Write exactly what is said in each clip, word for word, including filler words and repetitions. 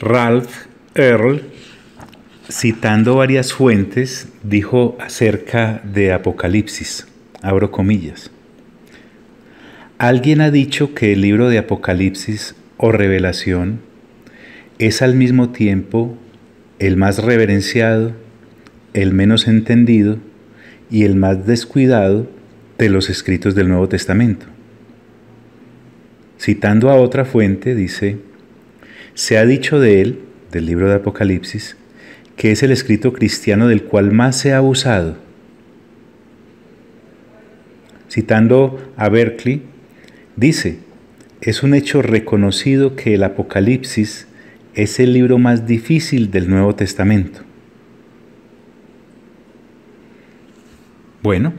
Ralph Earle, citando varias fuentes, dijo acerca de Apocalipsis, abro comillas: alguien ha dicho que el libro de Apocalipsis o Revelación es al mismo tiempo el más reverenciado, el menos entendido y el más descuidado de los escritos del Nuevo Testamento. Citando a otra fuente, dice: se ha dicho de él, del libro de Apocalipsis, que es el escrito cristiano del cual más se ha abusado. Citando a Berkeley, dice: es un hecho reconocido que el Apocalipsis es el libro más difícil del Nuevo Testamento. Bueno,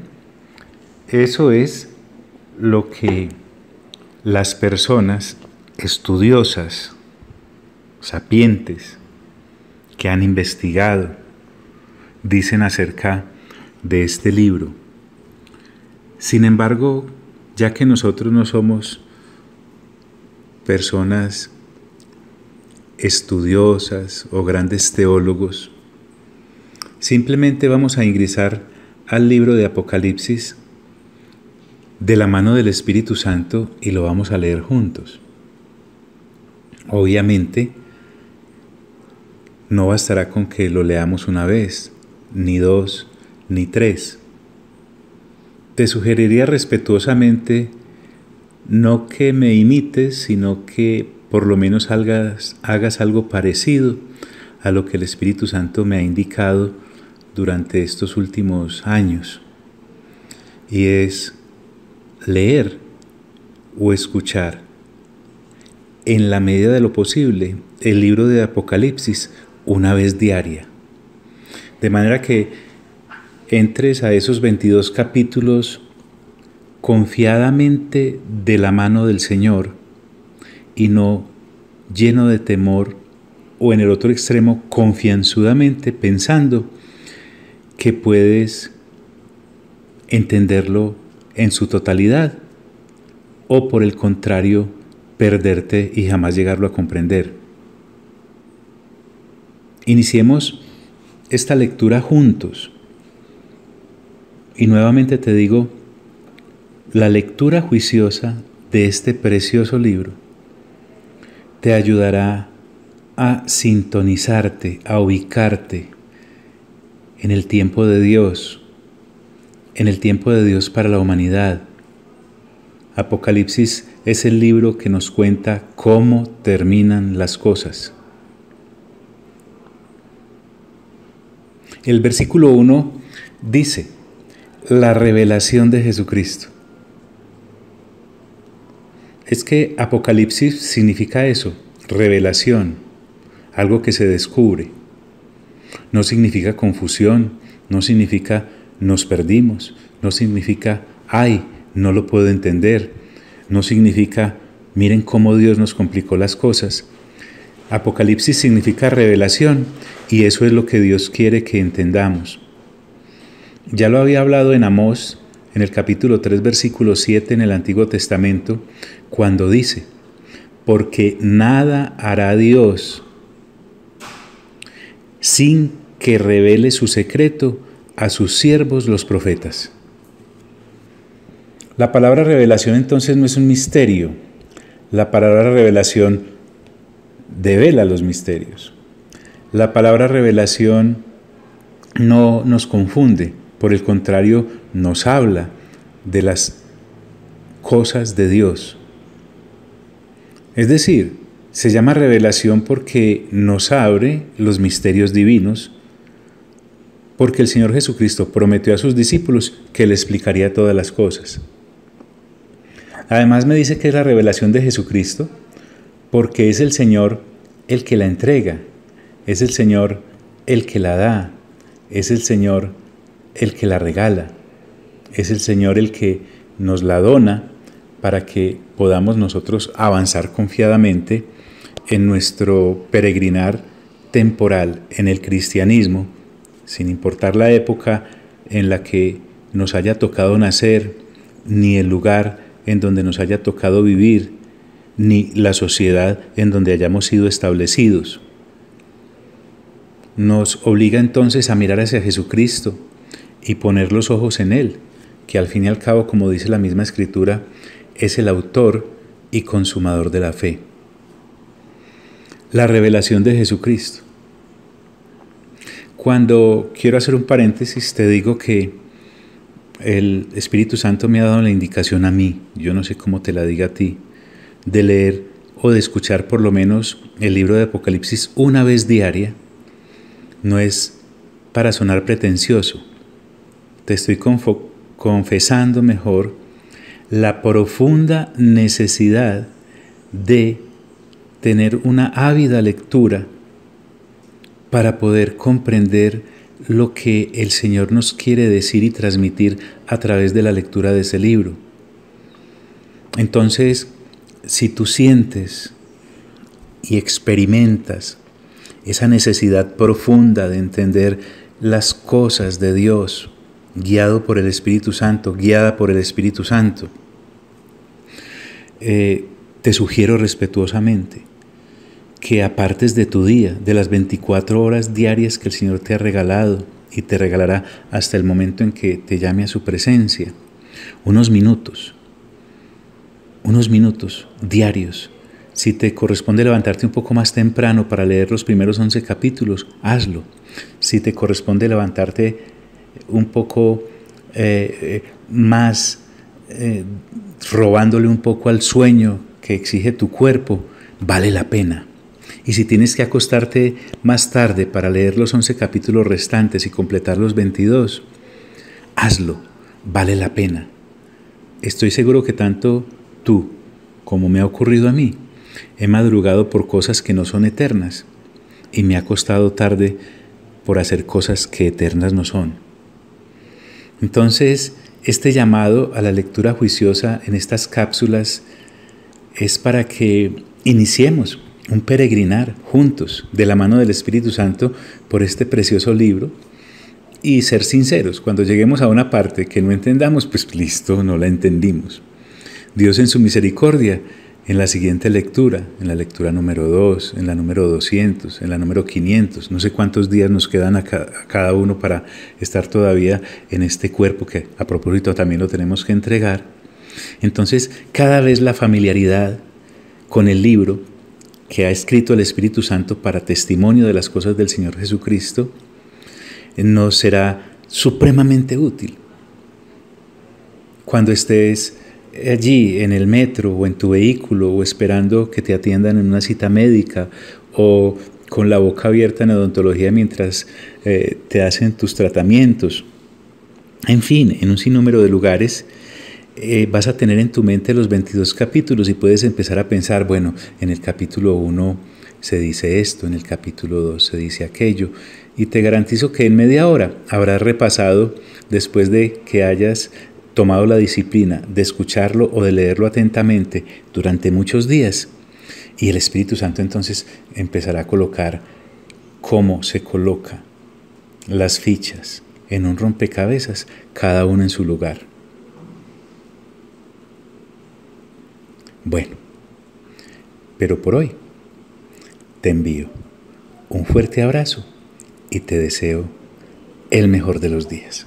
eso es lo que las personas estudiosas, sapientes, que han investigado, dicen acerca de este libro. Sin embargo, ya que nosotros no somos personas estudiosas o grandes teólogos, simplemente vamos a ingresar al libro de Apocalipsis de la mano del Espíritu Santo y lo vamos a leer juntos. Obviamente, no bastará con que lo leamos una vez, ni dos, ni tres. Te sugeriría respetuosamente no que me imites, sino que por lo menos hagas, hagas algo parecido a lo que el Espíritu Santo me ha indicado durante estos últimos años, y es leer o escuchar, en la medida de lo posible, el libro de Apocalipsis una vez diaria. De manera que entres a esos veintidós capítulos confiadamente de la mano del Señor y no lleno de temor, o en el otro extremo, confianzudamente pensando que puedes entenderlo en su totalidad, o por el contrario, perderte y jamás llegarlo a comprender. Iniciemos esta lectura juntos. Y nuevamente te digo, la lectura juiciosa de este precioso libro te ayudará a sintonizarte, a ubicarte en el tiempo de Dios, en el tiempo de Dios para la humanidad. Apocalipsis es el libro que nos cuenta cómo terminan las cosas. El versículo uno dice: la revelación de Jesucristo. Es que Apocalipsis significa eso, revelación, algo que se descubre. No significa confusión, no significa nos perdimos, no significa ay, no lo puedo entender, no significa miren cómo Dios nos complicó las cosas. Apocalipsis significa revelación, y eso es lo que Dios quiere que entendamos. Ya lo había hablado en Amós, en el capítulo tres, versículo siete, en el Antiguo Testamento, cuando dice: porque nada hará Dios sin que revele su secreto a sus siervos los profetas. La palabra revelación entonces no es un misterio. La palabra revelación devela los misterios. La palabra revelación no nos confunde, por el contrario, nos habla de las cosas de Dios. Es decir, se llama revelación porque nos abre los misterios divinos, porque el Señor Jesucristo prometió a sus discípulos que le explicaría todas las cosas. Además me dice que es la revelación de Jesucristo porque es el Señor el que la entrega, es el Señor el que la da, es el Señor el que la regala, es el Señor el que nos la dona para que podamos nosotros avanzar confiadamente en nuestro peregrinar temporal en el cristianismo, sin importar la época en la que nos haya tocado nacer, ni el lugar en donde nos haya tocado vivir, ni la sociedad en donde hayamos sido establecidos. nos obliga entonces a mirar hacia Jesucristo y poner los ojos en Él, que al fin y al cabo, como dice la misma Escritura, es el autor y consumador de la fe. La revelación de Jesucristo. Cuando quiero hacer un paréntesis, te digo que el Espíritu Santo me ha dado la indicación a mí, yo no sé cómo te la diga a ti, de leer o de escuchar por lo menos el libro de Apocalipsis una vez diaria. No es para sonar pretencioso, te estoy confesando mejor la profunda necesidad de tener una ávida lectura para poder comprender lo que el Señor nos quiere decir y transmitir a través de la lectura de ese libro. Entonces, si tú sientes y experimentas esa necesidad profunda de entender las cosas de Dios, guiado por el Espíritu Santo, guiada por el Espíritu Santo, eh, te sugiero respetuosamente que apartes de tu día, de las veinticuatro horas diarias que el Señor te ha regalado y te regalará hasta el momento en que te llame a su presencia, unos minutos, unos minutos diarios. Si te corresponde levantarte un poco más temprano para leer los primeros once capítulos, hazlo. Si te corresponde levantarte un poco eh, más, eh, robándole un poco al sueño que exige tu cuerpo, vale la pena. Y si tienes que acostarte más tarde para leer los once capítulos restantes y completar los veintidós, hazlo, vale la pena. Estoy seguro que tanto tú como me ha ocurrido a mí, he madrugado por cosas que no son eternas y me ha acostado tarde por hacer cosas que eternas no son. Entonces, este llamado a la lectura juiciosa en estas cápsulas es para que iniciemos un peregrinar juntos de la mano del Espíritu Santo por este precioso libro y ser sinceros. Cuando lleguemos a una parte que no entendamos, pues listo, no la entendimos. Dios en su misericordia, en la siguiente lectura, en la lectura número dos, en la número doscientos, en la número quinientos, no sé cuántos días nos quedan a, ca a cada uno para estar todavía en este cuerpo que a propósito también lo tenemos que entregar. Entonces, cada vez la familiaridad con el libro que ha escrito el Espíritu Santo para testimonio de las cosas del Señor Jesucristo nos será supremamente útil. Cuando estés allí en el metro o en tu vehículo o esperando que te atiendan en una cita médica o con la boca abierta en odontología mientras eh, te hacen tus tratamientos, en fin, en un sinnúmero de lugares, eh, vas a tener en tu mente los veintidós capítulos y puedes empezar a pensar, bueno, en el capítulo uno se dice esto, en el capítulo dos se dice aquello, y te garantizo que en media hora habrás repasado, después de que hayas tomado la disciplina de escucharlo o de leerlo atentamente durante muchos días, y el Espíritu Santo entonces empezará a colocar cómo se coloca las fichas en un rompecabezas, cada una en su lugar. Bueno, pero por hoy te envío un fuerte abrazo y te deseo el mejor de los días.